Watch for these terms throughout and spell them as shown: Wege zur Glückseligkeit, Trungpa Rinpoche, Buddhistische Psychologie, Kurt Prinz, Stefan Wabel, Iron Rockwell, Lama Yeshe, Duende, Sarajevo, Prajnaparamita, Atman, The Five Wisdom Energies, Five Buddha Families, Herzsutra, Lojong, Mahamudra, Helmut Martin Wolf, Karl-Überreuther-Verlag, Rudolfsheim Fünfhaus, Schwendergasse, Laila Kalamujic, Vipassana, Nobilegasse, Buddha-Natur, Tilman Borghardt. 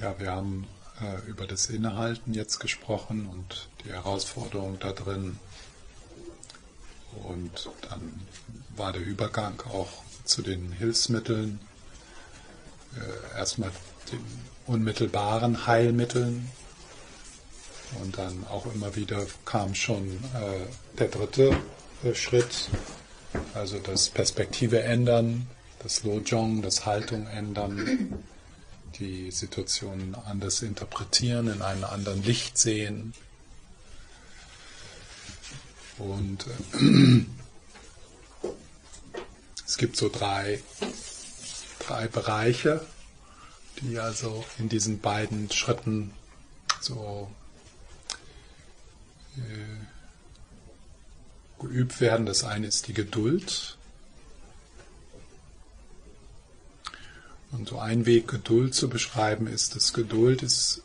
Ja, wir haben über das Innehalten jetzt gesprochen und die Herausforderung da drin. Und dann war der Übergang auch zu den Hilfsmitteln. Erstmal den unmittelbaren Heilmitteln. Und dann auch immer wieder kam schon der dritte Schritt, also das Perspektive ändern, das Lojong, das Haltung ändern, die Situation anders interpretieren, in einem anderen Licht sehen. Und es gibt so drei Bereiche, die also in diesen beiden Schritten so geübt werden. Das eine ist die Geduld. Und so ein Weg, Geduld zu beschreiben, ist, dass Geduld ist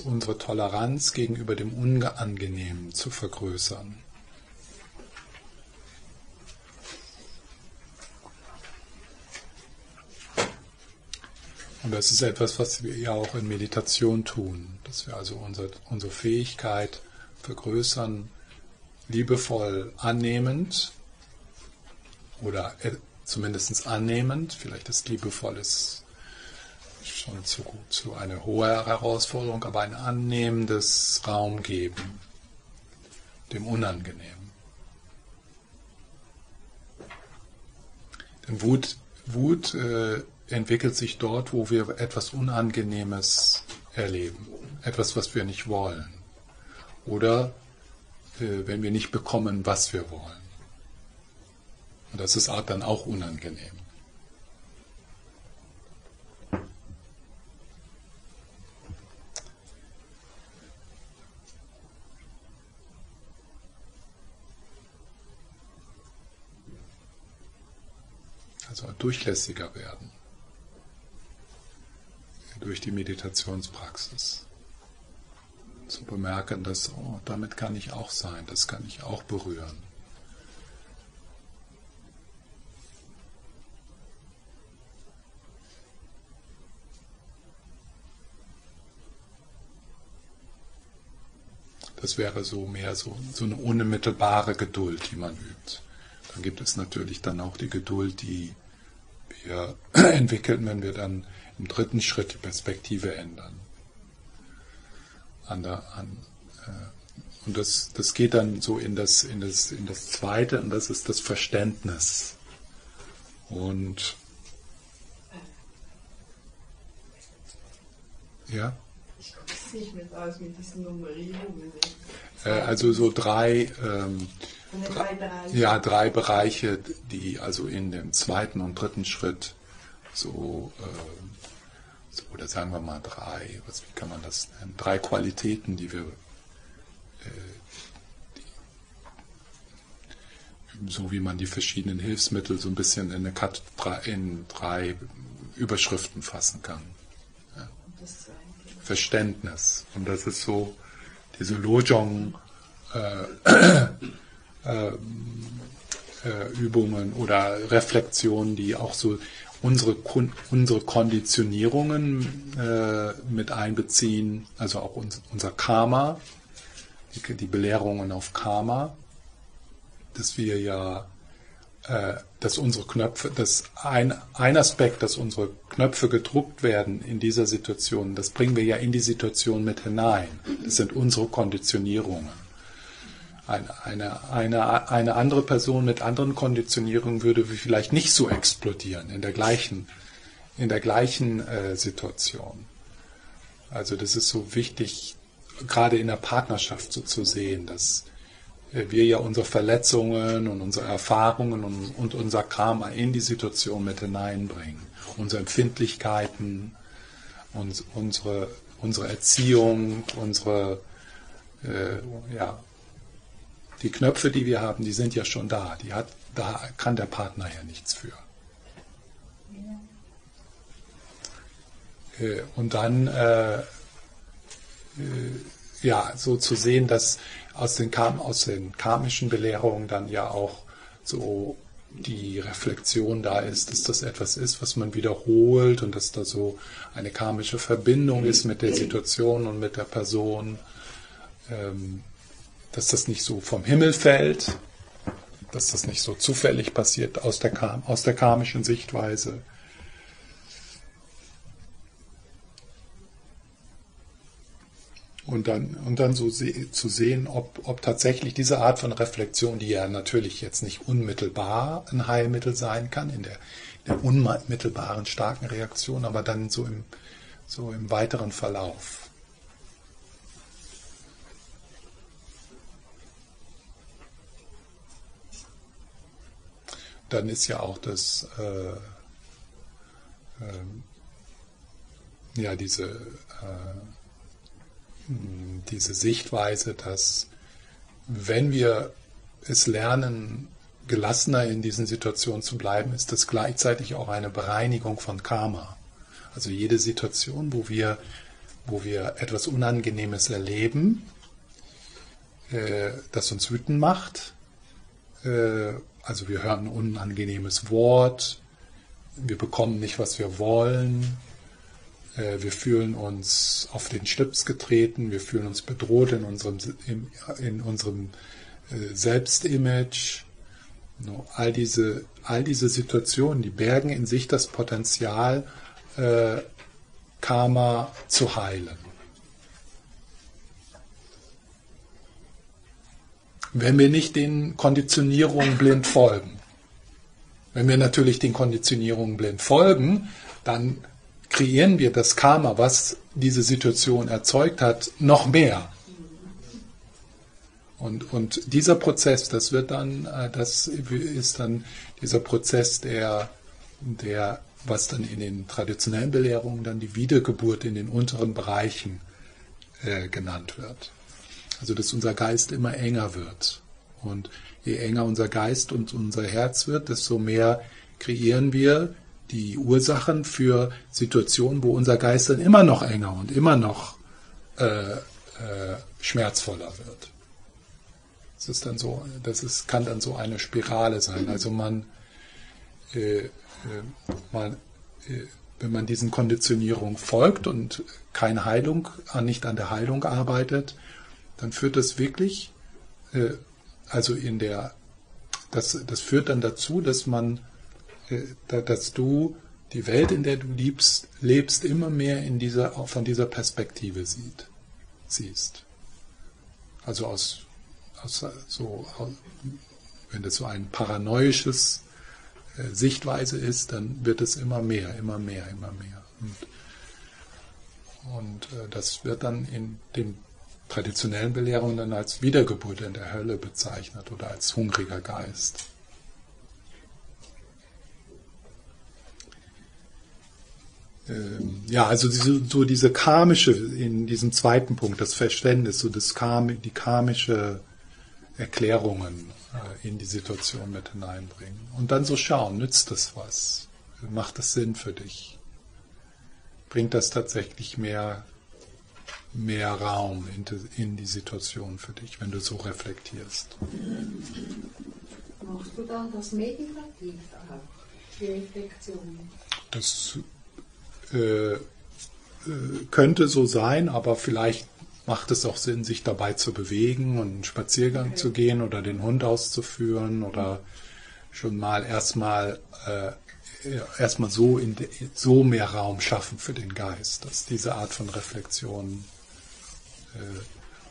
unsere Toleranz gegenüber dem Unangenehmen zu vergrößern. Und das ist etwas, was wir ja auch in Meditation tun, dass wir also unsere Fähigkeit vergrößern, liebevoll annehmend oder zumindest annehmend, vielleicht das liebevoll ist schon zu einer hohen Herausforderung, aber ein annehmendes Raum geben, dem Unangenehmen. Denn Wut entwickelt sich dort, wo wir etwas Unangenehmes erleben, etwas, was wir nicht wollen. Oder wenn wir nicht bekommen, was wir wollen. Und das ist dann auch unangenehm. Also durchlässiger werden durch die Meditationspraxis. Zu bemerken, dass damit kann ich auch sein, das kann ich auch berühren. Das wäre so mehr so eine unmittelbare Geduld, die man übt. Dann gibt es natürlich dann auch die Geduld, die wir entwickeln, wenn wir dann im dritten Schritt die Perspektive ändern. Und das geht dann so in das Zweite, und das ist das Verständnis. Und ja? Ich komme nicht mit aus mit diesen Nummerierungen. Also so drei Bereiche, die also in dem zweiten und dritten Schritt so, oder sagen wir mal wie kann man das nennen? Drei Qualitäten, die wir so wie man die verschiedenen Hilfsmittel so ein bisschen in drei Überschriften fassen kann. Ja. Verständnis. Und das ist so diese Lojong Übungen oder Reflexionen, die auch so unsere Konditionierungen mit einbeziehen, also auch unser Karma, die Belehrungen auf Karma, dass wir ja, dass unsere Knöpfe, dass ein Aspekt, dass unsere Knöpfe gedruckt werden in dieser Situation, das bringen wir ja in die Situation mit hinein. Das sind unsere Konditionierungen. Eine andere Person mit anderen Konditionierungen würde vielleicht nicht so explodieren in der gleichen Situation. Also das ist so wichtig, gerade in der Partnerschaft so zu sehen, dass wir ja unsere Verletzungen und unsere Erfahrungen und unser Karma in die Situation mit hineinbringen. Unsere Empfindlichkeiten, unsere Erziehung, die Knöpfe, die wir haben, die sind ja schon da. Da kann der Partner ja nichts für. Ja. Und dann so zu sehen, dass aus den karmischen Belehrungen dann ja auch so die Reflexion da ist, dass das etwas ist, was man wiederholt und dass da so eine karmische Verbindung ist mit der Situation und mit der Person, dass das nicht so vom Himmel fällt, dass das nicht so zufällig passiert aus der karmischen Sichtweise. Und dann so zu sehen, ob tatsächlich diese Art von Reflexion, die ja natürlich jetzt nicht unmittelbar ein Heilmittel sein kann, in der unmittelbaren starken Reaktion, aber dann so im weiteren Verlauf. Dann ist ja auch das diese Sichtweise, dass wenn wir es lernen, gelassener in diesen Situationen zu bleiben, ist das gleichzeitig auch eine Bereinigung von Karma. Also jede Situation, wo wir etwas Unangenehmes erleben, das uns wütend macht, also wir hören ein unangenehmes Wort, wir bekommen nicht, was wir wollen, wir fühlen uns auf den Schlips getreten, wir fühlen uns bedroht in unserem Selbstimage. All diese Situationen, die bergen in sich das Potenzial, Karma zu heilen. Wenn wir nicht den Konditionierungen blind folgen. Wenn wir natürlich den Konditionierungen blind folgen, dann kreieren wir das Karma, was diese Situation erzeugt hat, noch mehr. Und dieser Prozess, das ist dann dieser Prozess, der was dann in den traditionellen Belehrungen dann die Wiedergeburt in den unteren Bereichen genannt wird. Also dass unser Geist immer enger wird. Und je enger unser Geist und unser Herz wird, desto mehr kreieren wir die Ursachen für Situationen, wo unser Geist dann immer noch enger und immer noch schmerzvoller wird. Das ist dann so, kann dann so eine Spirale sein. Also wenn man diesen Konditionierungen folgt und keine Heilung, nicht an der Heilung arbeitet, dann führt das wirklich, das führt dann dazu, dass du die Welt, in der du lebst, immer mehr von dieser Perspektive siehst. Also wenn das so ein paranoisches Sichtweise ist, dann wird es immer mehr, immer mehr, immer mehr. Und das wird dann in den traditionellen Belehrungen dann als Wiedergeburt in der Hölle bezeichnet oder als hungriger Geist. Ja, also diese karmische, in diesem zweiten Punkt, das Verständnis, die karmische Erklärungen in die Situation mit hineinbringen. Und dann so schauen, nützt das was? Macht das Sinn für dich? Bringt das tatsächlich mehr Raum in die Situation für dich, wenn du so reflektierst? Machst du da das meditativ auch, die Reflexion? Das könnte so sein, aber vielleicht macht es auch Sinn, sich dabei zu bewegen und einen Spaziergang zu gehen oder den Hund auszuführen oder schon mal erstmal so mehr Raum schaffen für den Geist, dass diese Art von Reflexion.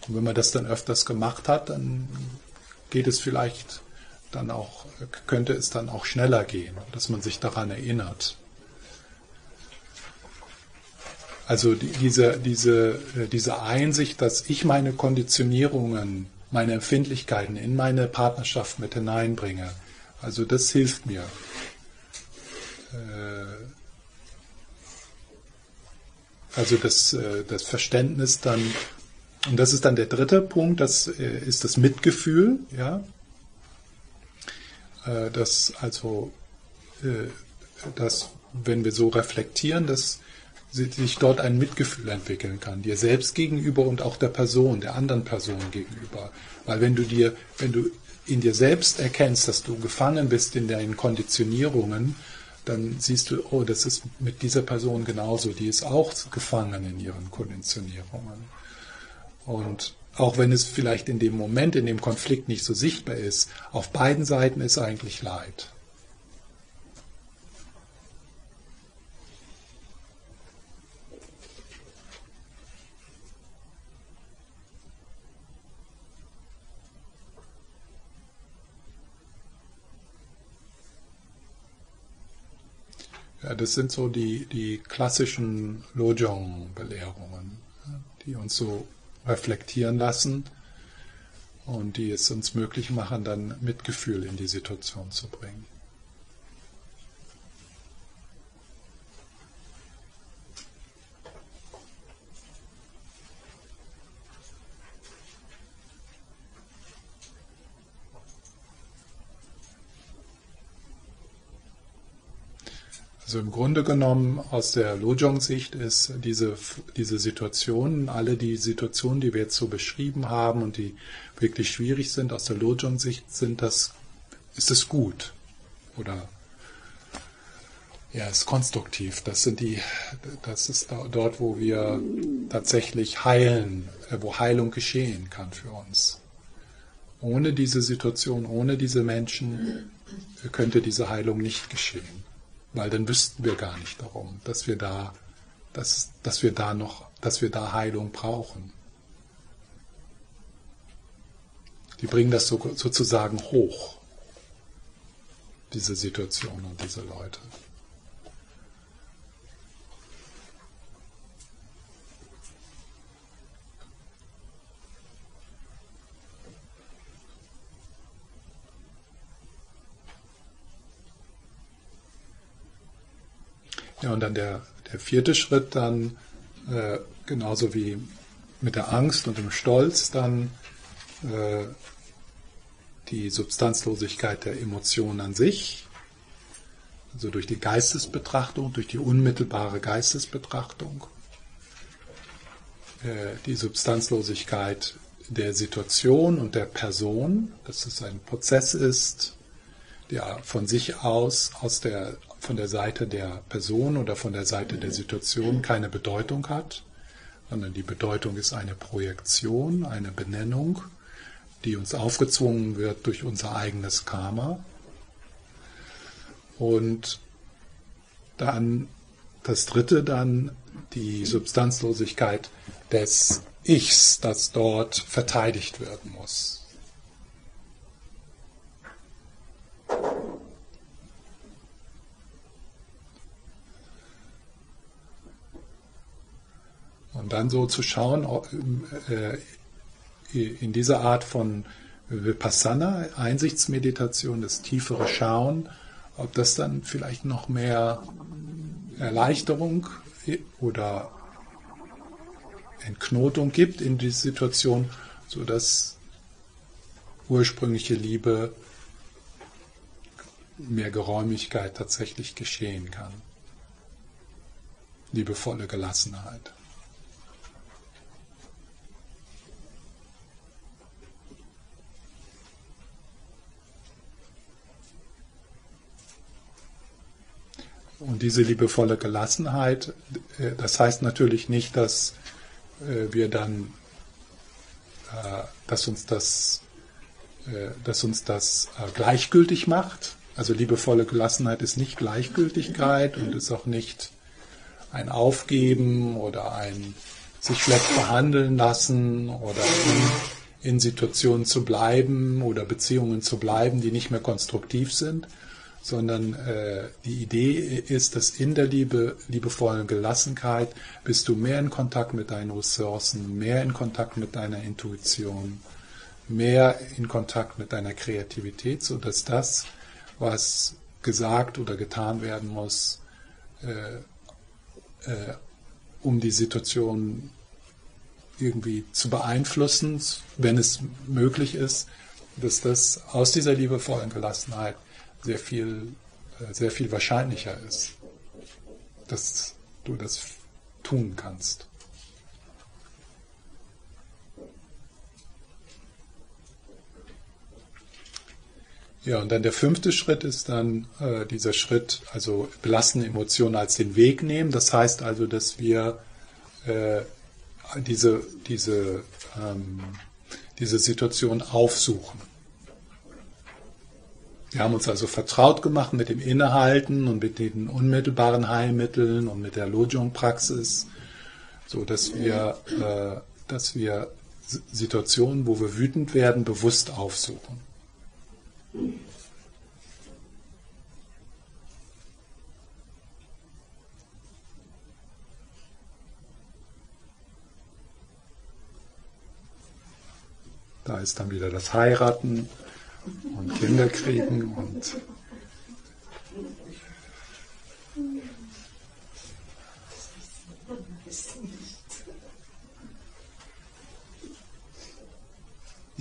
Und wenn man das dann öfters gemacht hat, dann geht es vielleicht dann auch, könnte es dann auch schneller gehen, dass man sich daran erinnert. Also diese Einsicht, dass ich meine Konditionierungen, meine Empfindlichkeiten in meine Partnerschaft mit hineinbringe, also das hilft mir. Also das Verständnis dann, und das ist dann der dritte Punkt, das ist das Mitgefühl, ja, dass wenn wir so reflektieren, dass sich dort ein Mitgefühl entwickeln kann, dir selbst gegenüber und auch der Person, der anderen Person gegenüber. Weil wenn du in dir selbst erkennst, dass du gefangen bist in deinen Konditionierungen, dann siehst du, oh, das ist mit dieser Person genauso, die ist auch gefangen in ihren Konditionierungen. Und auch wenn es vielleicht in dem Moment, in dem Konflikt nicht so sichtbar ist, auf beiden Seiten ist eigentlich Leid. Ja, das sind so die klassischen Lojong-Belehrungen, die uns so reflektieren lassen und die es uns möglich machen, dann Mitgefühl in die Situation zu bringen. Also im Grunde genommen aus der Lojong-Sicht ist diese Situation, alle die Situationen, die wir jetzt so beschrieben haben und die wirklich schwierig sind, aus der Lojong-Sicht ist es gut oder ja, ist konstruktiv. Das ist dort, wo wir tatsächlich heilen, wo Heilung geschehen kann für uns. Ohne diese Situation, ohne diese Menschen könnte diese Heilung nicht geschehen. Weil dann wüssten wir gar nicht darum, dass wir da Heilung brauchen. Die bringen das sozusagen hoch, diese Situation und diese Leute. Ja, und dann der vierte Schritt dann, genauso wie mit der Angst und dem Stolz, dann die Substanzlosigkeit der Emotionen an sich, also durch die Geistesbetrachtung, durch die unmittelbare Geistesbetrachtung, die Substanzlosigkeit der Situation und der Person, dass es ein Prozess ist, der von sich aus von der Seite der Person oder von der Seite der Situation keine Bedeutung hat, sondern die Bedeutung ist eine Projektion, eine Benennung, die uns aufgezwungen wird durch unser eigenes Karma. Und dann das dritte, dann die Substanzlosigkeit des Ichs, das dort verteidigt werden muss. Und dann so zu schauen, in dieser Art von Vipassana, Einsichtsmeditation, das tiefere Schauen, ob das dann vielleicht noch mehr Erleichterung oder Entknotung gibt in die Situation, sodass ursprüngliche Liebe, mehr Geräumigkeit tatsächlich geschehen kann. Liebevolle Gelassenheit. Und diese liebevolle Gelassenheit, das heißt natürlich nicht, dass wir dann, dass uns das gleichgültig macht. Also liebevolle Gelassenheit ist nicht Gleichgültigkeit und ist auch nicht ein Aufgeben oder ein sich schlecht behandeln lassen oder in Situationen zu bleiben oder Beziehungen zu bleiben, die nicht mehr konstruktiv sind, sondern die Idee ist, dass in der liebevollen Gelassenheit bist du mehr in Kontakt mit deinen Ressourcen, mehr in Kontakt mit deiner Intuition, mehr in Kontakt mit deiner Kreativität, sodass das, was gesagt oder getan werden muss, um die Situation irgendwie zu beeinflussen, wenn es möglich ist, dass das aus dieser liebevollen Gelassenheit sehr viel wahrscheinlicher ist, dass du das tun kannst. Ja, und dann der 5. Schritt ist dann dieser Schritt, also belassene Emotionen als den Weg nehmen. Das heißt also, dass wir diese Situation aufsuchen. Wir haben uns also vertraut gemacht mit dem Innehalten und mit den unmittelbaren Heilmitteln und mit der Lojong-Praxis, so dass wir Situationen, wo wir wütend werden, bewusst aufsuchen. Da ist dann wieder das Heiraten und Kinderkriegen und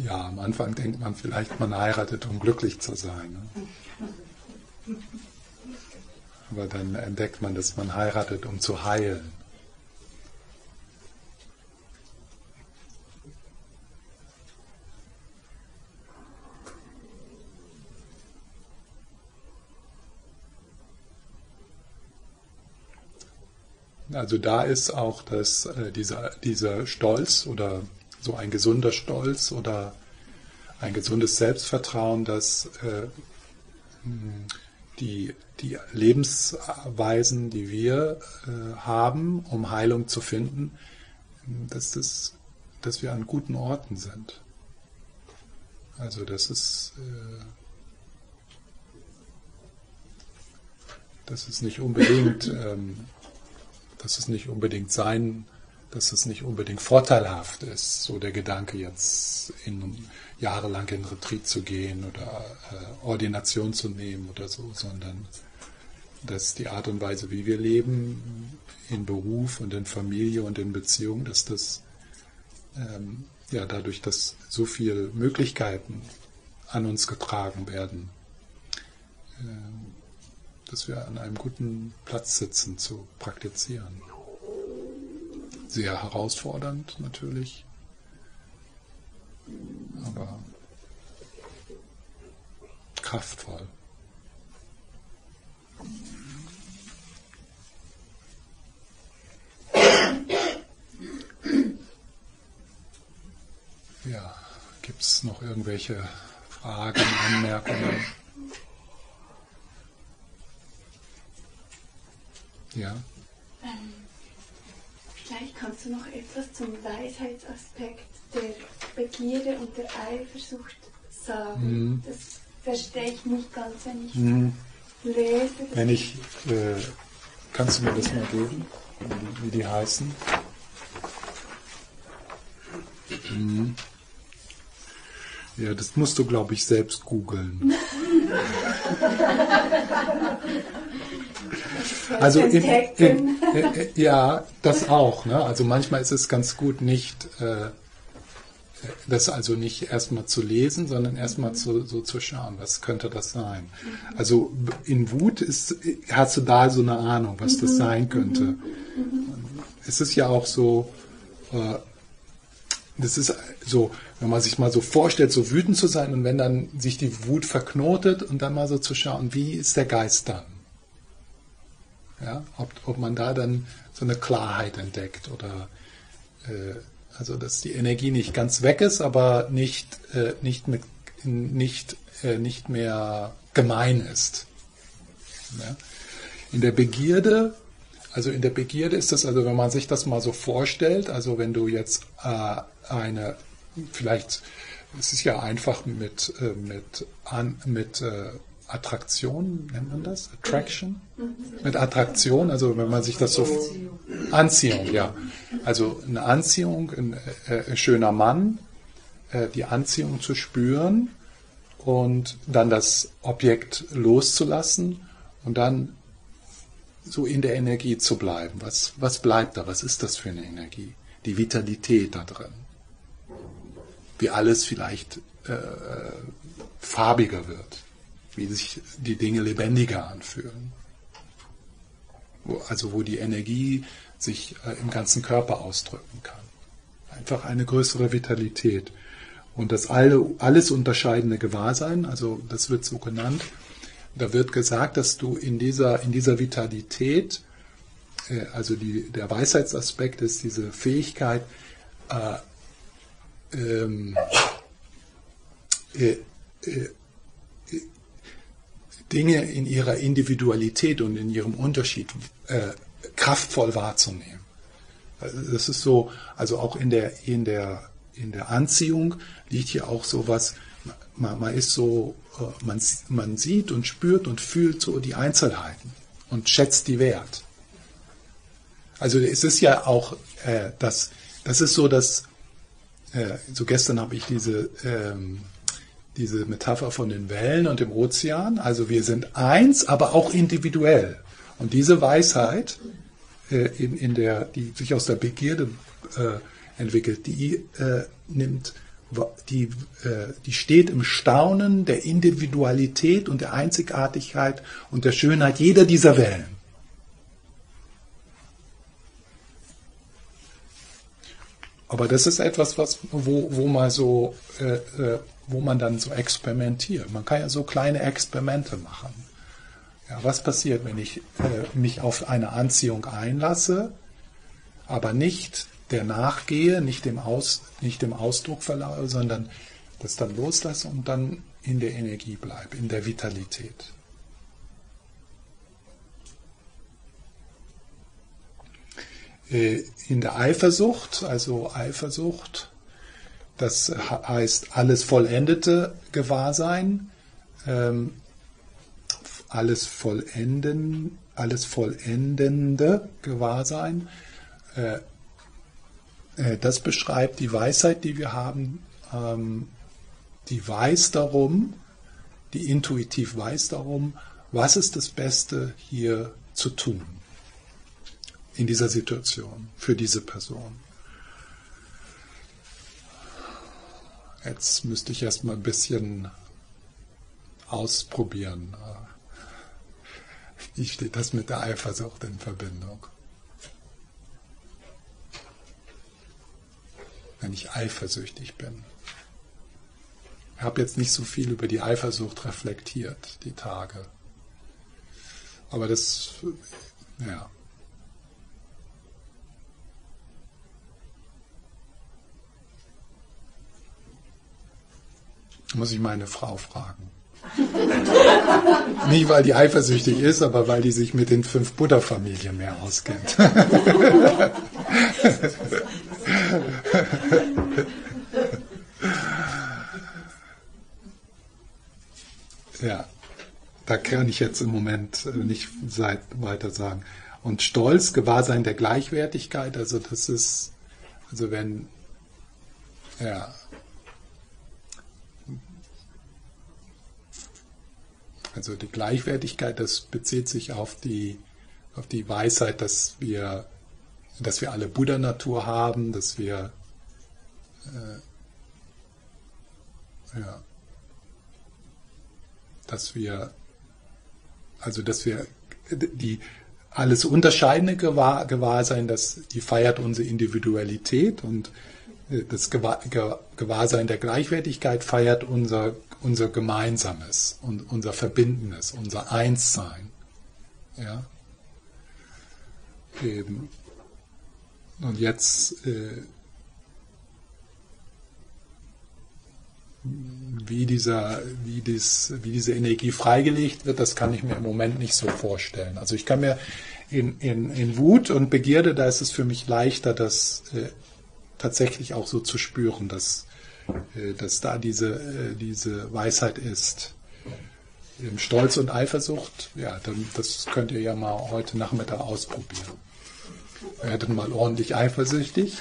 ja, am Anfang denkt man vielleicht, man heiratet, um glücklich zu sein. Ne? Aber dann entdeckt man, dass man heiratet, um zu heilen. Also da ist auch dieser Stolz oder so ein gesunder Stolz oder ein gesundes Selbstvertrauen, dass die Lebensweisen, die wir haben, um Heilung zu finden, dass wir an guten Orten sind. Also dass es nicht unbedingt vorteilhaft ist, so der Gedanke, jetzt jahrelang in Retreat zu gehen oder Ordination zu nehmen oder so, sondern dass die Art und Weise, wie wir leben, in Beruf und in Familie und in Beziehung, dass das dadurch, dass so viele Möglichkeiten an uns getragen werden, dass wir an einem guten Platz sitzen zu praktizieren. Sehr herausfordernd natürlich, aber kraftvoll. Ja, gibt es noch irgendwelche Fragen, Anmerkungen? Ja. Vielleicht kannst du noch etwas zum Weisheitsaspekt der Begierde und der Eifersucht sagen. Mhm. Das verstehe ich nicht ganz, wenn ich lese. Kannst du mir das mal geben, wie die heißen? Mhm. Ja, das musst du, glaube ich, selbst googeln. Also ja, das auch. Ne? Also manchmal ist es ganz gut, nicht erstmal zu lesen, sondern erstmal zu schauen, was könnte das sein. Also in Wut hast du da so eine Ahnung, was das sein könnte. Es ist ja auch so, das ist so, wenn man sich mal so vorstellt, so wütend zu sein und wenn dann sich die Wut verknotet und dann mal so zu schauen, wie ist der Geist dann? Ja, ob man da dann so eine Klarheit entdeckt oder also dass die Energie nicht ganz weg ist, aber nicht mehr gemein ist. Ja? In der Begierde ist es, also wenn man sich das mal so vorstellt, also wenn du jetzt vielleicht, es ist ja einfach mit Attraktion, nennt man das? Attraction? Mit Attraktion, also wenn man sich das so... Anziehung, ja. Also eine Anziehung, ein schöner Mann, die Anziehung zu spüren und dann das Objekt loszulassen und dann so in der Energie zu bleiben. Was bleibt da? Was ist das für eine Energie? Die Vitalität da drin. Wie alles vielleicht farbiger wird. Wie sich die Dinge lebendiger anfühlen. Also wo die Energie sich im ganzen Körper ausdrücken kann. Einfach eine größere Vitalität. Und das alles unterscheidende Gewahrsein, also das wird so genannt, da wird gesagt, dass du in dieser Vitalität, also der Weisheitsaspekt ist diese Fähigkeit, Dinge in ihrer Individualität und in ihrem Unterschied kraftvoll wahrzunehmen. Das ist so, also auch in der Anziehung liegt hier auch sowas, man ist so, man sieht und spürt und fühlt so die Einzelheiten und schätzt die Wert. Also es ist ja auch, das ist so, dass, so gestern habe ich diese Metapher von den Wellen und dem Ozean, also wir sind eins, aber auch individuell. Und diese Weisheit, die sich aus der Begierde entwickelt, die steht im Staunen der Individualität und der Einzigartigkeit und der Schönheit jeder dieser Wellen. Aber das ist etwas, wo man dann so experimentiert. Man kann ja so kleine Experimente machen. Ja, was passiert, wenn ich mich auf eine Anziehung einlasse, aber nicht der nachgehe, nicht dem Ausdruck verleihe, sondern das dann loslasse und dann in der Energie bleibe, in der Vitalität. In der Eifersucht, also Eifersucht, das heißt alles vollendete Gewahrsein, alles vollendende Gewahrsein, das beschreibt die Weisheit, die wir haben, die weiß darum, die intuitiv weiß darum, was ist das Beste hier zu tun in dieser Situation, für diese Person. Jetzt müsste ich erstmal ein bisschen ausprobieren. Wie steht das mit der Eifersucht in Verbindung? Wenn ich eifersüchtig bin. Ich habe jetzt nicht so viel über die Eifersucht reflektiert, die Tage. Aber das, ja. Muss ich meine Frau fragen. Nicht, weil die eifersüchtig ist, aber weil die sich mit den 5 Buddha-Familien mehr auskennt. Ja, da kann ich jetzt im Moment nicht weiter sagen. Und Stolz, Gewahrsein der Gleichwertigkeit, also das ist, also wenn, ja, also die Gleichwertigkeit, das bezieht sich auf die Weisheit, dass wir alle Buddha-Natur haben, dass wir die alles unterscheidende Gewahrsein, dass die feiert unsere Individualität und das Gewahrsein der Gleichwertigkeit feiert unser Gemeinsames und unser Verbindendes, unser Einssein. Ja? Eben. Und jetzt, wie diese Energie freigelegt wird, das kann ich mir im Moment nicht so vorstellen. Also ich kann mir in Wut und Begierde, da ist es für mich leichter, das tatsächlich auch so zu spüren, dass da diese Weisheit ist. Stolz und Eifersucht, ja, das könnt ihr ja mal heute Nachmittag ausprobieren. Werdet mal ordentlich eifersüchtig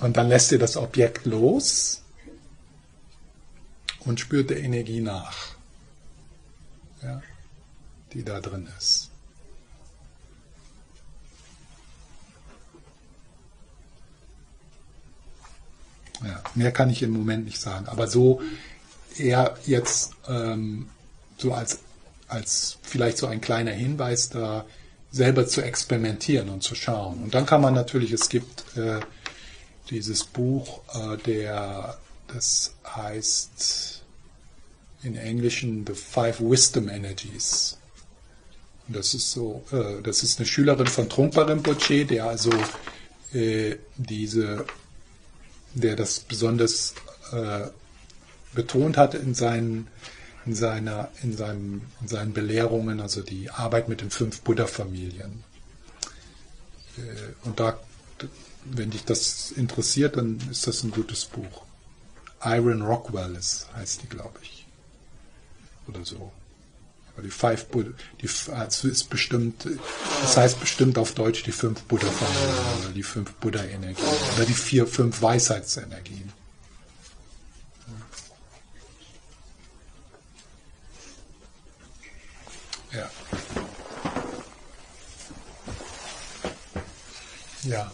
und dann lässt ihr das Objekt los und spürt der Energie nach, ja, die da drin ist. Ja, mehr kann ich im Moment nicht sagen, aber so eher jetzt so als vielleicht so ein kleiner Hinweis da, selber zu experimentieren und zu schauen. Und dann kann man natürlich, es gibt dieses Buch, das heißt in Englischen The Five Wisdom Energies. Und das ist so, das ist eine Schülerin von Trungpa Rinpoche, der also der das besonders betont hat in seinen Belehrungen, also die Arbeit mit den 5 Buddha-Familien. Und da, wenn dich das interessiert, dann ist das ein gutes Buch. Iron Rockwell heißt die, glaube ich. Oder so. Aber die Five Buddha, das heißt bestimmt auf Deutsch die 5 Buddha-Familien oder die 5 Buddha-Energien oder die 5 Weisheitsenergien. Ja. Ja.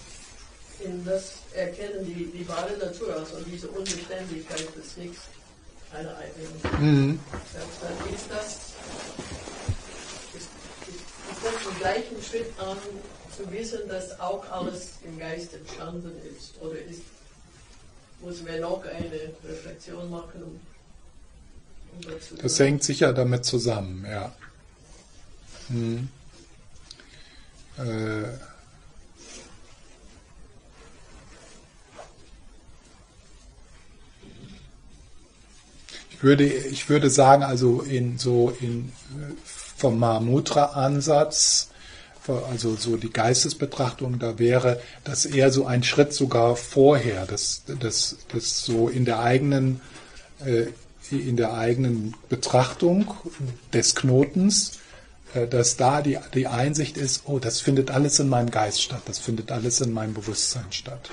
In das erkennen die wahre Natur aus und diese Unbeständigkeit des Nix einer eigenen. Dann ist das im gleichen Schritt an, zu wissen, dass auch alles im Geist entstanden ist? Oder muss man noch eine Reflexion machen? Um dazu das hängt sicher damit zusammen, ja. Hm. Ich würde sagen, also vom Mahamudra-Ansatz, also so die Geistesbetrachtung, da wäre das eher so ein Schritt sogar vorher, das so in der eigenen Betrachtung des Knotens, dass da die Einsicht ist, oh, das findet alles in meinem Geist statt, das findet alles in meinem Bewusstsein statt.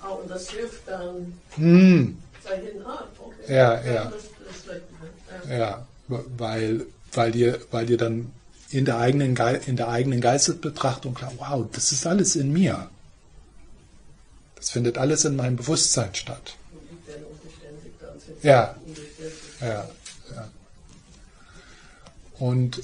Ah, und das hilft dann dahin an. Okay. Ja. Ja, weil dir dann in der eigenen Geistesbetrachtung klar, wow, das ist alles in mir. Das findet alles in meinem Bewusstsein statt. Ja. Und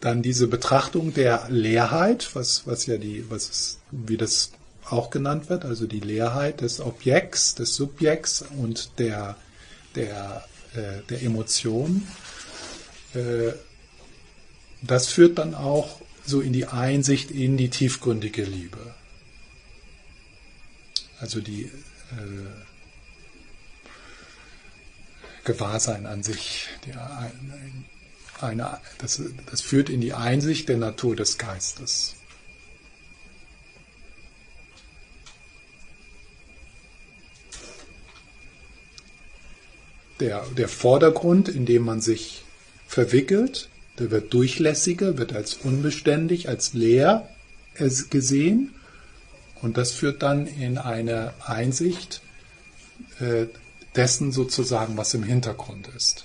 dann diese Betrachtung der Leerheit, wie das auch genannt wird, also die Leerheit des Objekts, des Subjekts und der Emotion, das führt dann auch so in die Einsicht in die tiefgründige Liebe. Also die Gewahrsein an sich, das führt in die Einsicht der Natur des Geistes. Der Vordergrund, in dem man sich verwickelt, der wird durchlässiger, wird als unbeständig, als leer gesehen. Und das führt dann in eine Einsicht dessen sozusagen, was im Hintergrund ist.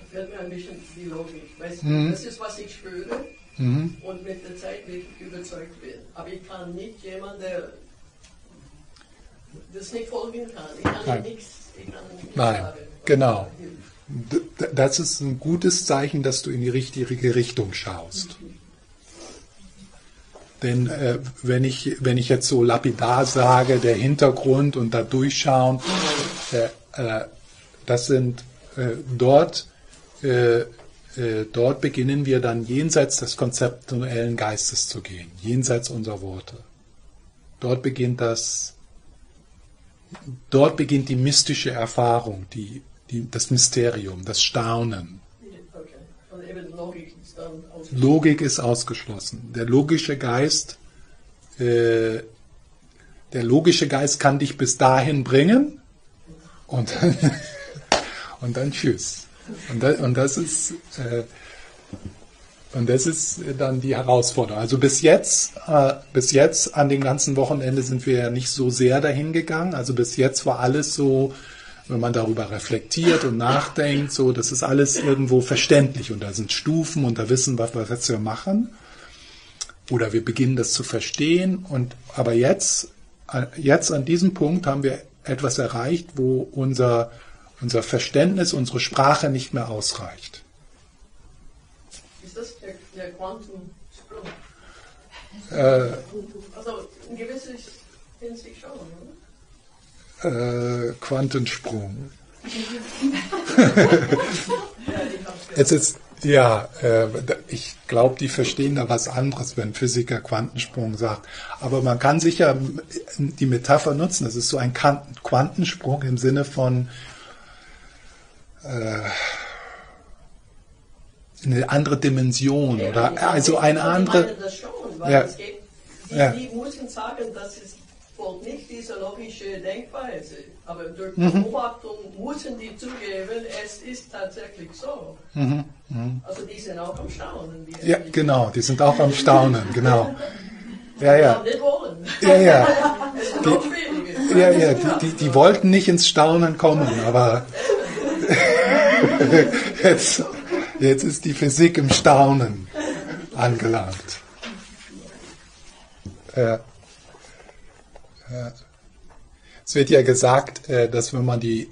Das wird mir ein bisschen die Logik. Das ist, was ich spüre und mit der Zeit wirklich überzeugt bin. Aber ich kann nicht jemanden, der das nicht folgen kann. Ich kann nichts sagen. Genau. Das ist ein gutes Zeichen, dass du in die richtige Richtung schaust. Denn wenn ich jetzt so lapidar sage, der Hintergrund und da durchschauen, das sind dort beginnen wir dann jenseits des konzeptuellen Geistes zu gehen, jenseits unserer Worte. Dort beginnt die mystische Erfahrung, das Mysterium, das Staunen. Okay. Und eben Logik ist dann ausgeschlossen. Logik ist ausgeschlossen. Der logische Geist kann dich bis dahin bringen und dann tschüss. Und das ist dann die Herausforderung. Also bis jetzt an dem ganzen Wochenende sind wir ja nicht so sehr dahin gegangen. Also bis jetzt war alles so, wenn man darüber reflektiert und nachdenkt, so, das ist alles irgendwo verständlich und da sind Stufen und da wissen wir, was wir machen. Oder wir beginnen das zu verstehen. Aber jetzt an diesem Punkt haben wir etwas erreicht, wo unser Verständnis, unsere Sprache nicht mehr ausreicht. Ist das der Quantensprung? Also in gewisser Hinsicht schon, oder? Quantensprung. Es ist, ja, ich glaube, die verstehen da was anderes, wenn Physiker Quantensprung sagt. Aber man kann sicher die Metapher nutzen. Das ist so ein Quantensprung im Sinne von eine andere Dimension. Ja, oder also eine andere. Ich meine das schon, weil ja, es gibt, die müssen sagen, dass es folgt nicht diese logische Denkweise, aber durch Beobachtung müssen die zugeben, es ist tatsächlich so. Mhm. Mhm. Also die sind auch am Staunen. Ja, genau, die sind auch am Staunen, genau. Ja, ja. Die haben nicht wollen. Ja, ja. Die wollten nicht ins Staunen kommen, aber jetzt ist die Physik im Staunen angelangt. Ja. Es wird ja gesagt, dass wenn man die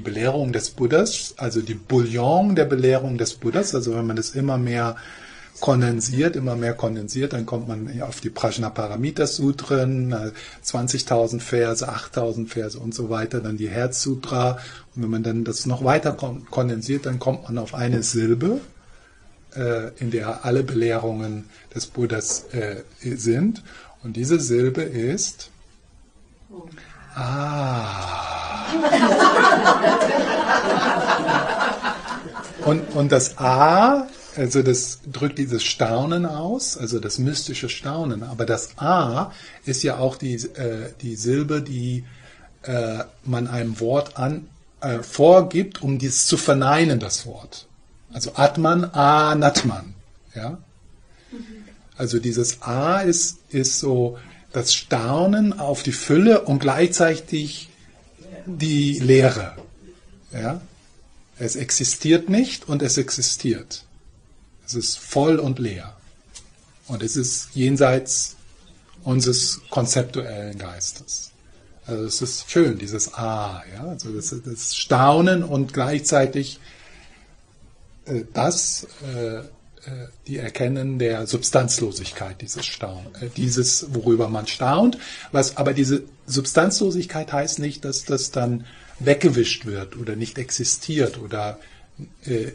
Belehrung des Buddhas, also die Bouillon der Belehrung des Buddhas, also wenn man das immer mehr kondensiert, dann kommt man auf die Prajnaparamita-Sutren, 20.000 Verse, 8.000 Verse und so weiter, dann die Herzsutra. Und wenn man dann das noch weiter kondensiert, dann kommt man auf eine Silbe, in der alle Belehrungen des Buddhas sind. Und diese Silbe ist Und das A, also das drückt dieses Staunen aus, also das mystische Staunen. Aber das A ist ja auch die Silbe, die man einem Wort vorgibt, um dies zu verneinen, das Wort. Also Atman, A, Natman. Ja? Also dieses A ist so das Staunen auf die Fülle und gleichzeitig die Leere. Ja? Es existiert nicht und es existiert. Es ist voll und leer. Und es ist jenseits unseres konzeptuellen Geistes. Also es ist schön, dieses A. Ja? Also das Staunen und gleichzeitig die Erkennen der Substanzlosigkeit dieses, worüber man staunt. Aber diese Substanzlosigkeit heißt nicht, dass das dann weggewischt wird oder nicht existiert oder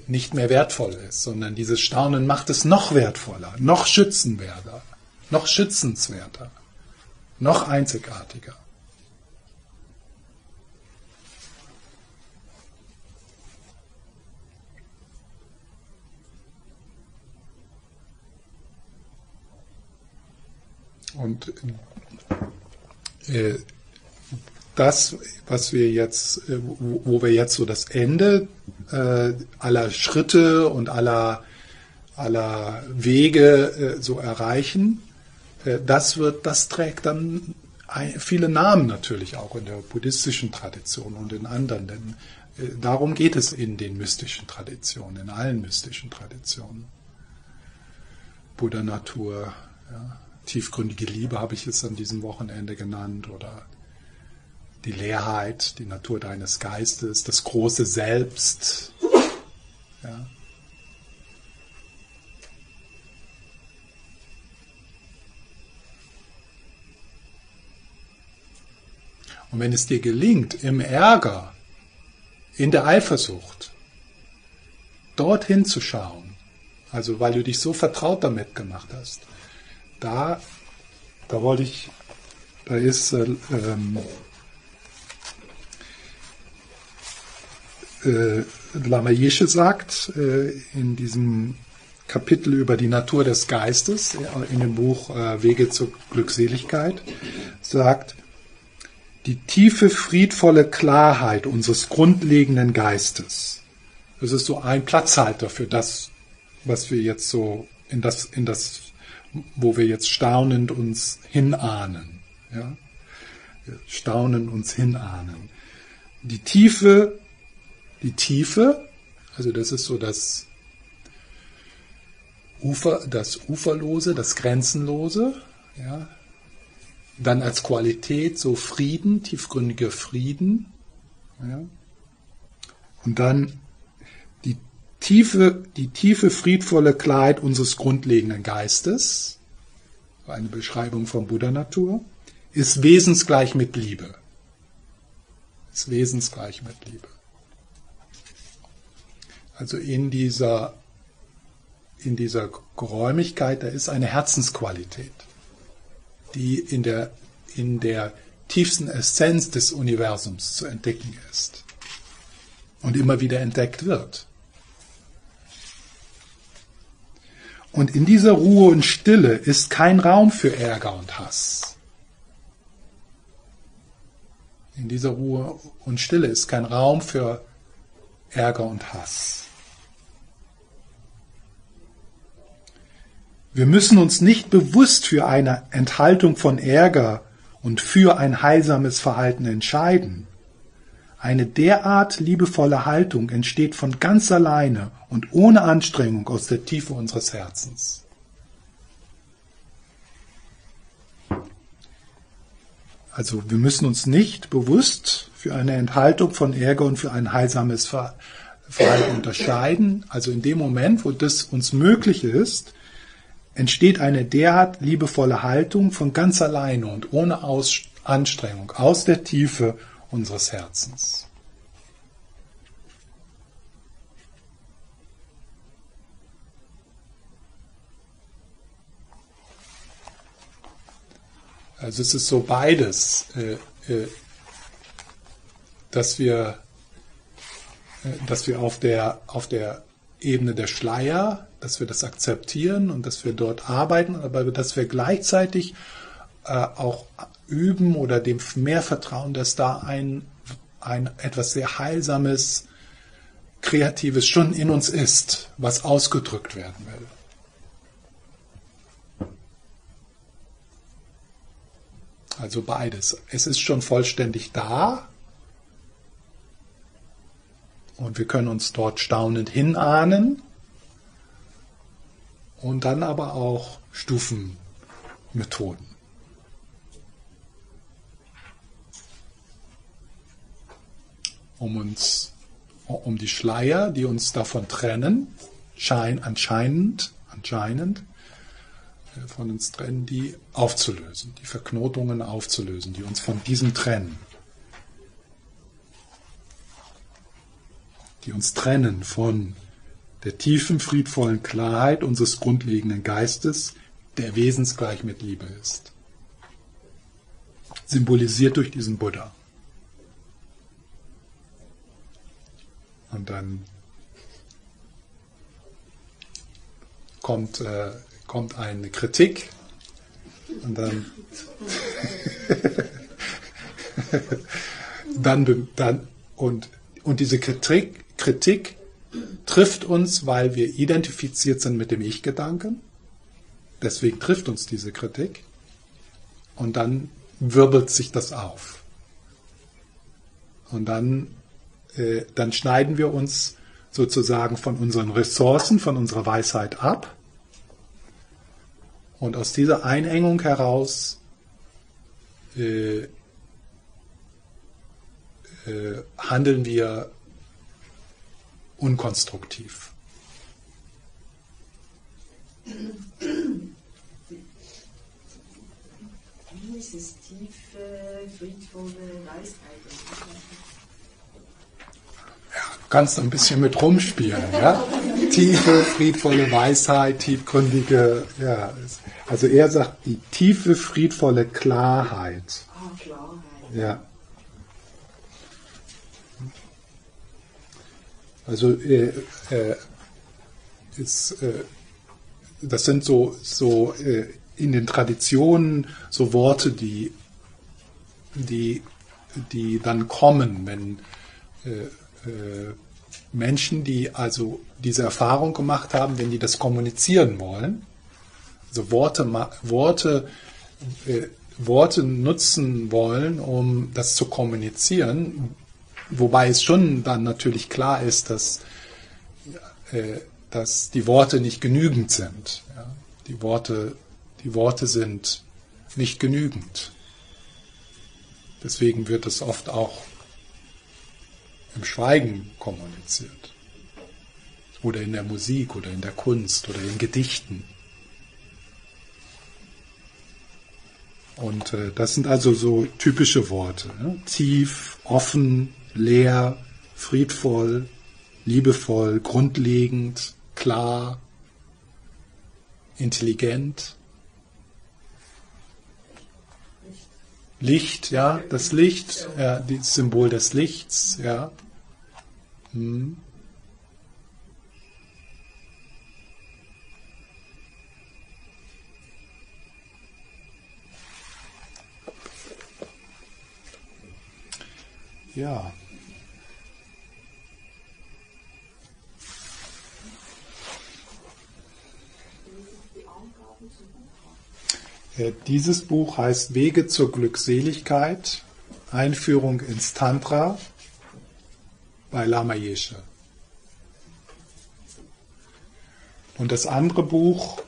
nicht mehr wertvoll ist, sondern dieses Staunen macht es noch wertvoller, noch schützenwerter, noch schützenswerter, noch einzigartiger. Und das, was wir jetzt, wo wir jetzt so das Ende aller Schritte und aller Wege so erreichen, das trägt dann viele Namen natürlich auch in der buddhistischen Tradition und in anderen, denn darum geht es in den mystischen Traditionen, in allen mystischen Traditionen. Buddha-Natur, ja. Tiefgründige Liebe habe ich es an diesem Wochenende genannt, oder die Leerheit, die Natur deines Geistes, das große Selbst. Ja. Und wenn es dir gelingt, im Ärger, in der Eifersucht, dorthin zu schauen, also weil du dich so vertraut damit gemacht hast, Lama Yeshe sagt in diesem Kapitel über die Natur des Geistes, in dem Buch Wege zur Glückseligkeit, sagt, die tiefe, friedvolle Klarheit unseres grundlegenden Geistes, das ist so ein Platzhalter für das, was wir jetzt so in das wo wir jetzt staunend uns hinahnen. Ja? Staunend uns hinahnen. Die Tiefe, also das ist so das das Uferlose, das Grenzenlose, ja, dann als Qualität so Frieden, tiefgründiger Frieden, ja, und dann die tiefe, friedvolle Klarheit unseres grundlegenden Geistes, eine Beschreibung von Buddha-Natur, ist wesensgleich mit Liebe. Ist wesensgleich mit Liebe. Also in dieser Geräumigkeit, da ist eine Herzensqualität, die in der tiefsten Essenz des Universums zu entdecken ist und immer wieder entdeckt wird. Und in dieser Ruhe und Stille ist kein Raum für Ärger und Hass. In dieser Ruhe und Stille ist kein Raum für Ärger und Hass. Wir müssen uns nicht bewusst für eine Enthaltung von Ärger und für ein heilsames Verhalten entscheiden. Eine derart liebevolle Haltung entsteht von ganz alleine und ohne Anstrengung aus der Tiefe unseres Herzens. Also wir müssen uns nicht bewusst für eine Enthaltung von Ärger und für ein heilsames Verhalten unterscheiden. Also in dem Moment, wo das uns möglich ist, entsteht eine derart liebevolle Haltung von ganz alleine und ohne Anstrengung, aus der Tiefe unseres Herzens. Also es ist so beides, dass wir auf der Ebene der Schleier, dass wir das akzeptieren und dass wir dort arbeiten, aber dass wir gleichzeitig auch üben oder dem mehr vertrauen, dass da ein etwas sehr Heilsames, Kreatives schon in uns ist, was ausgedrückt werden will. Also beides. Es ist schon vollständig da und wir können uns dort staunend hinahnen und dann aber auch Stufenmethoden. Um die Schleier, die uns davon trennen, anscheinend von uns trennen, die aufzulösen, die Verknotungen aufzulösen, die uns von diesem trennen. Die uns trennen von der tiefen, friedvollen Klarheit unseres grundlegenden Geistes, der wesensgleich mit Liebe ist. Symbolisiert durch diesen Buddha. Und dann kommt eine Kritik und dann diese Kritik trifft uns, weil wir identifiziert sind mit dem Ich-Gedanken. Deswegen trifft uns diese Kritik und dann wirbelt sich das auf. Und dann schneiden wir uns sozusagen von unseren Ressourcen, von unserer Weisheit ab. Und aus dieser Einengung heraus handeln wir unkonstruktiv. Wie ist es tiefe, friedvolle Weisheit? Du kannst ein bisschen mit rumspielen, ja? Tiefe, friedvolle Weisheit, tiefgründige, ja. Also er sagt, die tiefe, friedvolle Klarheit. Ah, Klarheit. Ja. Also das sind so in den Traditionen so Worte, die dann kommen, wenn Menschen, die also diese Erfahrung gemacht haben, wenn die das kommunizieren wollen, also Worte nutzen wollen, um das zu kommunizieren, wobei es schon dann natürlich klar ist, dass, äh, dass die Worte nicht genügend sind. Ja? Die Worte sind nicht genügend. Deswegen wird es oft auch im Schweigen kommuniziert. Oder in der Musik oder in der Kunst oder in Gedichten. Und das sind also so typische Worte. Ne? Tief, offen, leer, friedvoll, liebevoll, grundlegend, klar, intelligent. Licht, ja, das Licht, ja, das Symbol des Lichts, ja. Ja. Dieses Buch heißt Wege zur Glückseligkeit, Einführung ins Tantra bei Lama Yeshe. Und das andere Buch,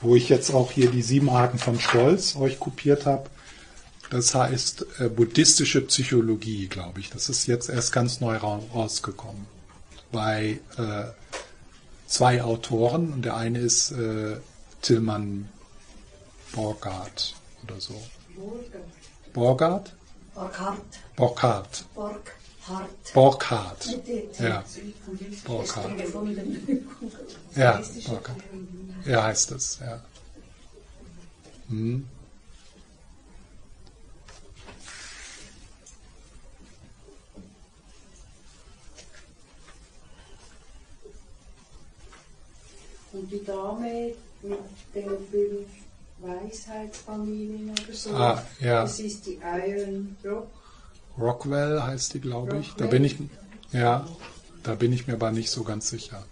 wo ich jetzt auch hier die 7 Arten von Stolz euch kopiert habe, das heißt Buddhistische Psychologie, glaube ich. Das ist jetzt erst ganz neu rausgekommen bei 2 Autoren. Und der eine ist Tilman Borghardt oder so. Borghardt? Borghardt. Borghardt. Ja. Borghardt. Ja, Borghardt. Ja, heißt es. Ja. Hm. Und die Dame mit den 5 Weisheitsfamilien oder so, ah, ja. Das ist die Iron Rockwell heißt die, glaube ich. Da bin ich mir aber nicht so ganz sicher.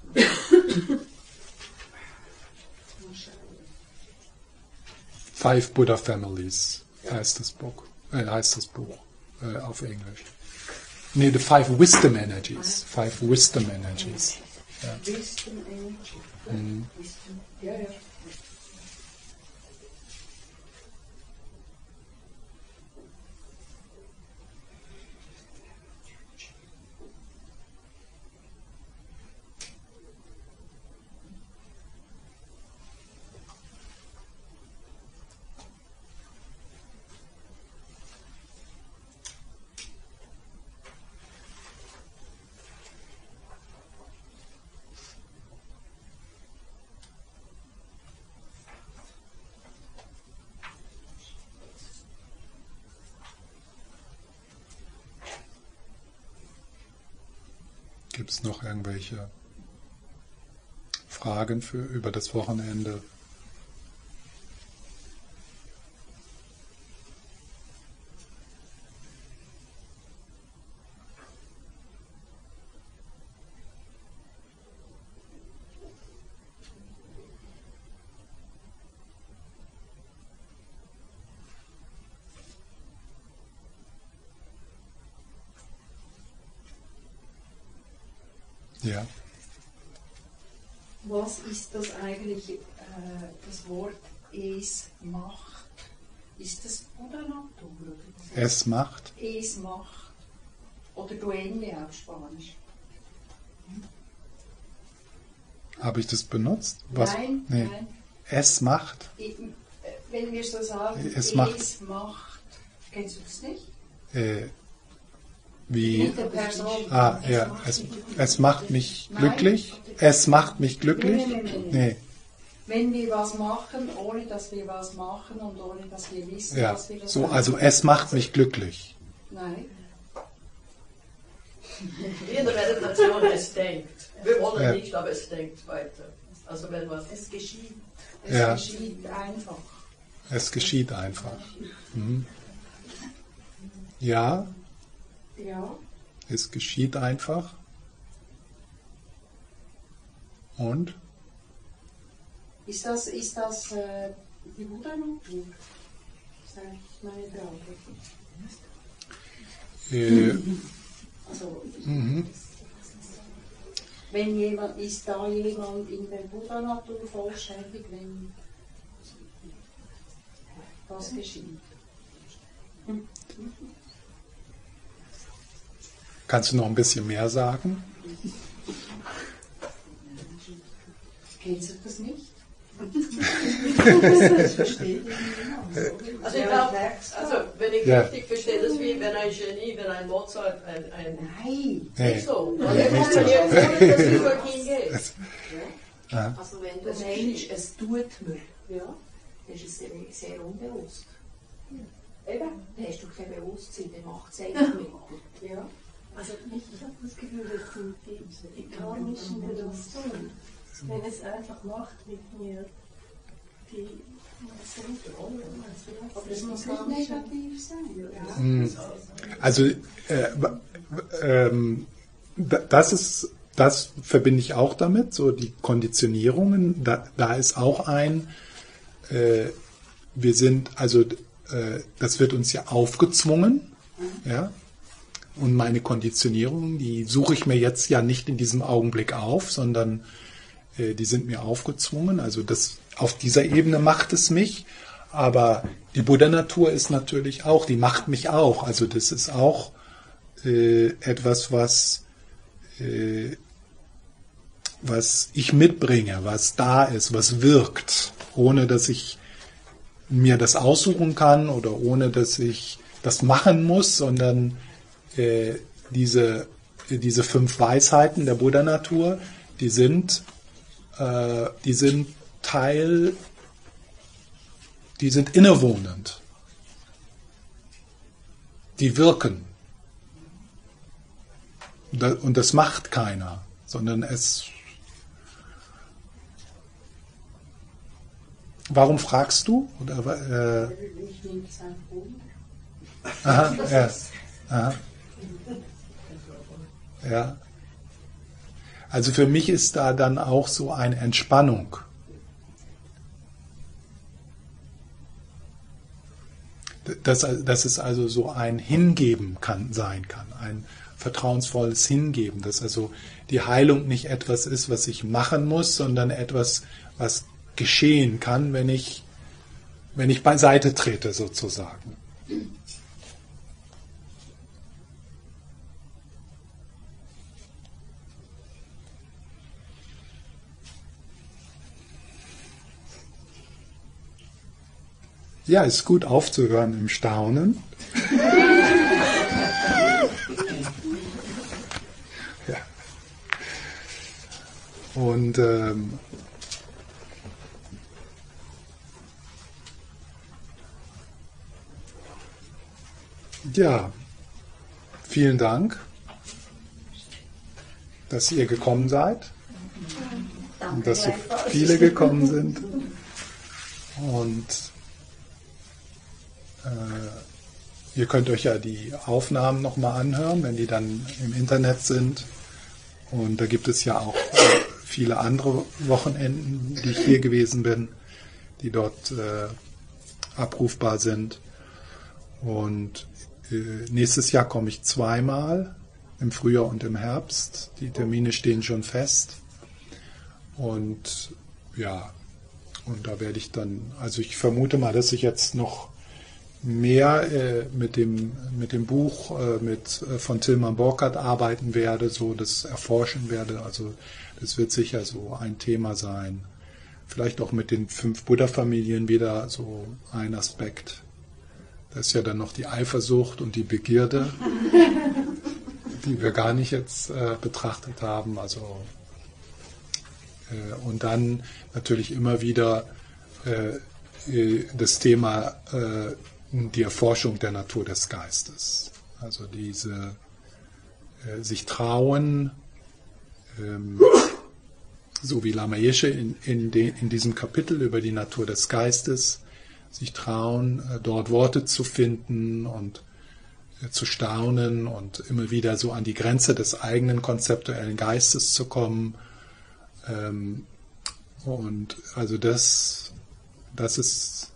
Five Buddha Families heißt das Buch auf Englisch. Nee, The Five Wisdom Energies. Five Wisdom Energies. Ja. Wisdom Energies. Mhm. Ja, ja. Gibt es noch irgendwelche Fragen über das Wochenende? Ja. Was ist das eigentlich, das Wort Es macht? Ist das Buddha-Natur? Es macht? Es macht. Oder Duende auf Spanisch. Habe ich das benutzt? Was? Nein, nee. Nein. Es macht? Wenn wir so sagen, es macht. Kennst du das nicht? Wie, ah, ja, es macht mich glücklich. Es macht mich glücklich. Nee. Wenn wir was machen, ohne dass wir was machen und ohne dass wir wissen, ja, dass wir das so machen. Also es macht mich glücklich. Nein. Wie in der Meditation, es denkt. Wir wollen ja nicht, aber es denkt weiter. Also wenn was. Es geschieht. Es ja geschieht einfach. Es geschieht einfach. Mhm. Ja. Ja. Es geschieht einfach. Und? Ist das die Buddha-Natur? Das ist meine Frage. Also, wenn jemand, ist da jemand in der Buddha-Natur vollständig, wenn das geschieht? Kannst du noch ein bisschen mehr sagen? Kennst du das nicht? Das versteht niemand. Also, ich glaub, wenn ich richtig verstehe, das ist wie wenn ein Genie, wenn ein Mozart, ein Nein! Nicht so. Ja, nicht so. Ja. Also, wenn du meinst, es tut mir, ja, dann ist es sehr unbewusst. Eben, dann hast du kein Bewusstsein, dann macht es eigentlich mit. Ja. Also, ich habe das Gefühl, das sind die karmischen Belastungen. Wenn es einfach macht mit mir, die sind ohne. Aber das muss nicht negativ sein. Ja. Also, das ist, das verbinde ich auch damit, so die Konditionierungen. Da ist auch ein, wir sind, also, das wird uns ja aufgezwungen, ja. Und meine Konditionierungen, die suche ich mir jetzt ja nicht in diesem Augenblick auf, sondern die sind mir aufgezwungen. Also das, auf dieser Ebene macht es mich. Aber die Buddha-Natur ist natürlich auch, die macht mich auch. Also das ist auch etwas, was ich mitbringe, was da ist, was wirkt, ohne dass ich mir das aussuchen kann oder ohne dass ich das machen muss, sondern diese 5 Weisheiten der Buddha-Natur, die sind innewohnend. Die wirken. Und das macht keiner, sondern es... Warum fragst du? Oder, ich nehme es an oben. Aha, ja. Aha. Ja. Also für mich ist da dann auch so eine Entspannung. Dass es also so ein Hingeben sein kann, ein vertrauensvolles Hingeben, dass also die Heilung nicht etwas ist, was ich machen muss, sondern etwas, was geschehen kann, wenn ich beiseite trete, sozusagen. Ja, ist gut aufzuhören im Staunen. Ja. Und ja, vielen Dank, dass ihr gekommen seid. Danke, und dass so viele gekommen sind. Und ihr könnt euch ja die Aufnahmen nochmal anhören, wenn die dann im Internet sind. Und da gibt es ja auch viele andere Wochenenden, die ich hier gewesen bin, die dort abrufbar sind. Und nächstes Jahr komme ich 2-mal, im Frühjahr und im Herbst. Die Termine stehen schon fest. Und ja, und da werde ich dann, also ich vermute mal, dass ich jetzt noch mehr mit dem Buch von Tilman Borghardt arbeiten werde, so das erforschen werde. Also das wird sicher so ein Thema sein. Vielleicht auch mit den 5 Buddha-Familien wieder so ein Aspekt. Da ist ja dann noch die Eifersucht und die Begierde, die wir gar nicht jetzt betrachtet haben. Also und dann natürlich immer wieder das Thema die Erforschung der Natur des Geistes. Also diese sich trauen, so wie Lama Yeshe in diesem Kapitel über die Natur des Geistes, sich trauen, dort Worte zu finden und zu staunen und immer wieder so an die Grenze des eigenen konzeptuellen Geistes zu kommen. Und also das ist...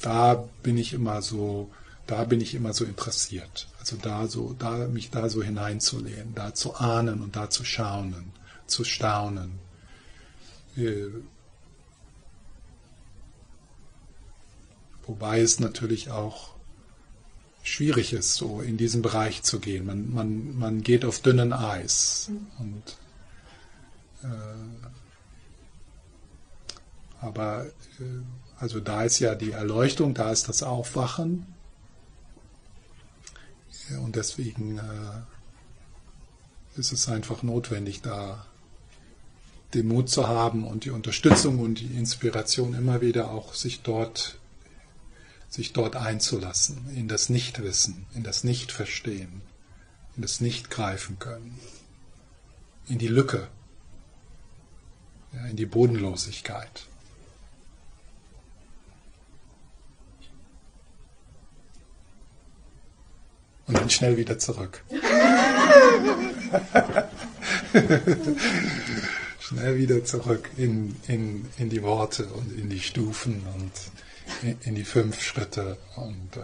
Da bin ich immer so interessiert. Also da mich da so hineinzulehnen, da zu ahnen und da zu schauen, zu staunen. Wobei es natürlich auch schwierig ist, so in diesen Bereich zu gehen. Man geht auf dünnem Eis. Und, also da ist ja die Erleuchtung, da ist das Aufwachen. Und deswegen ist es einfach notwendig, da den Mut zu haben und die Unterstützung und die Inspiration immer wieder auch sich dort einzulassen, in das Nichtwissen, in das Nichtverstehen, in das Nichtgreifen können, in die Lücke, ja, in die Bodenlosigkeit. Und dann schnell wieder zurück. Schnell wieder zurück in die Worte und in die Stufen und in die 5 Schritte und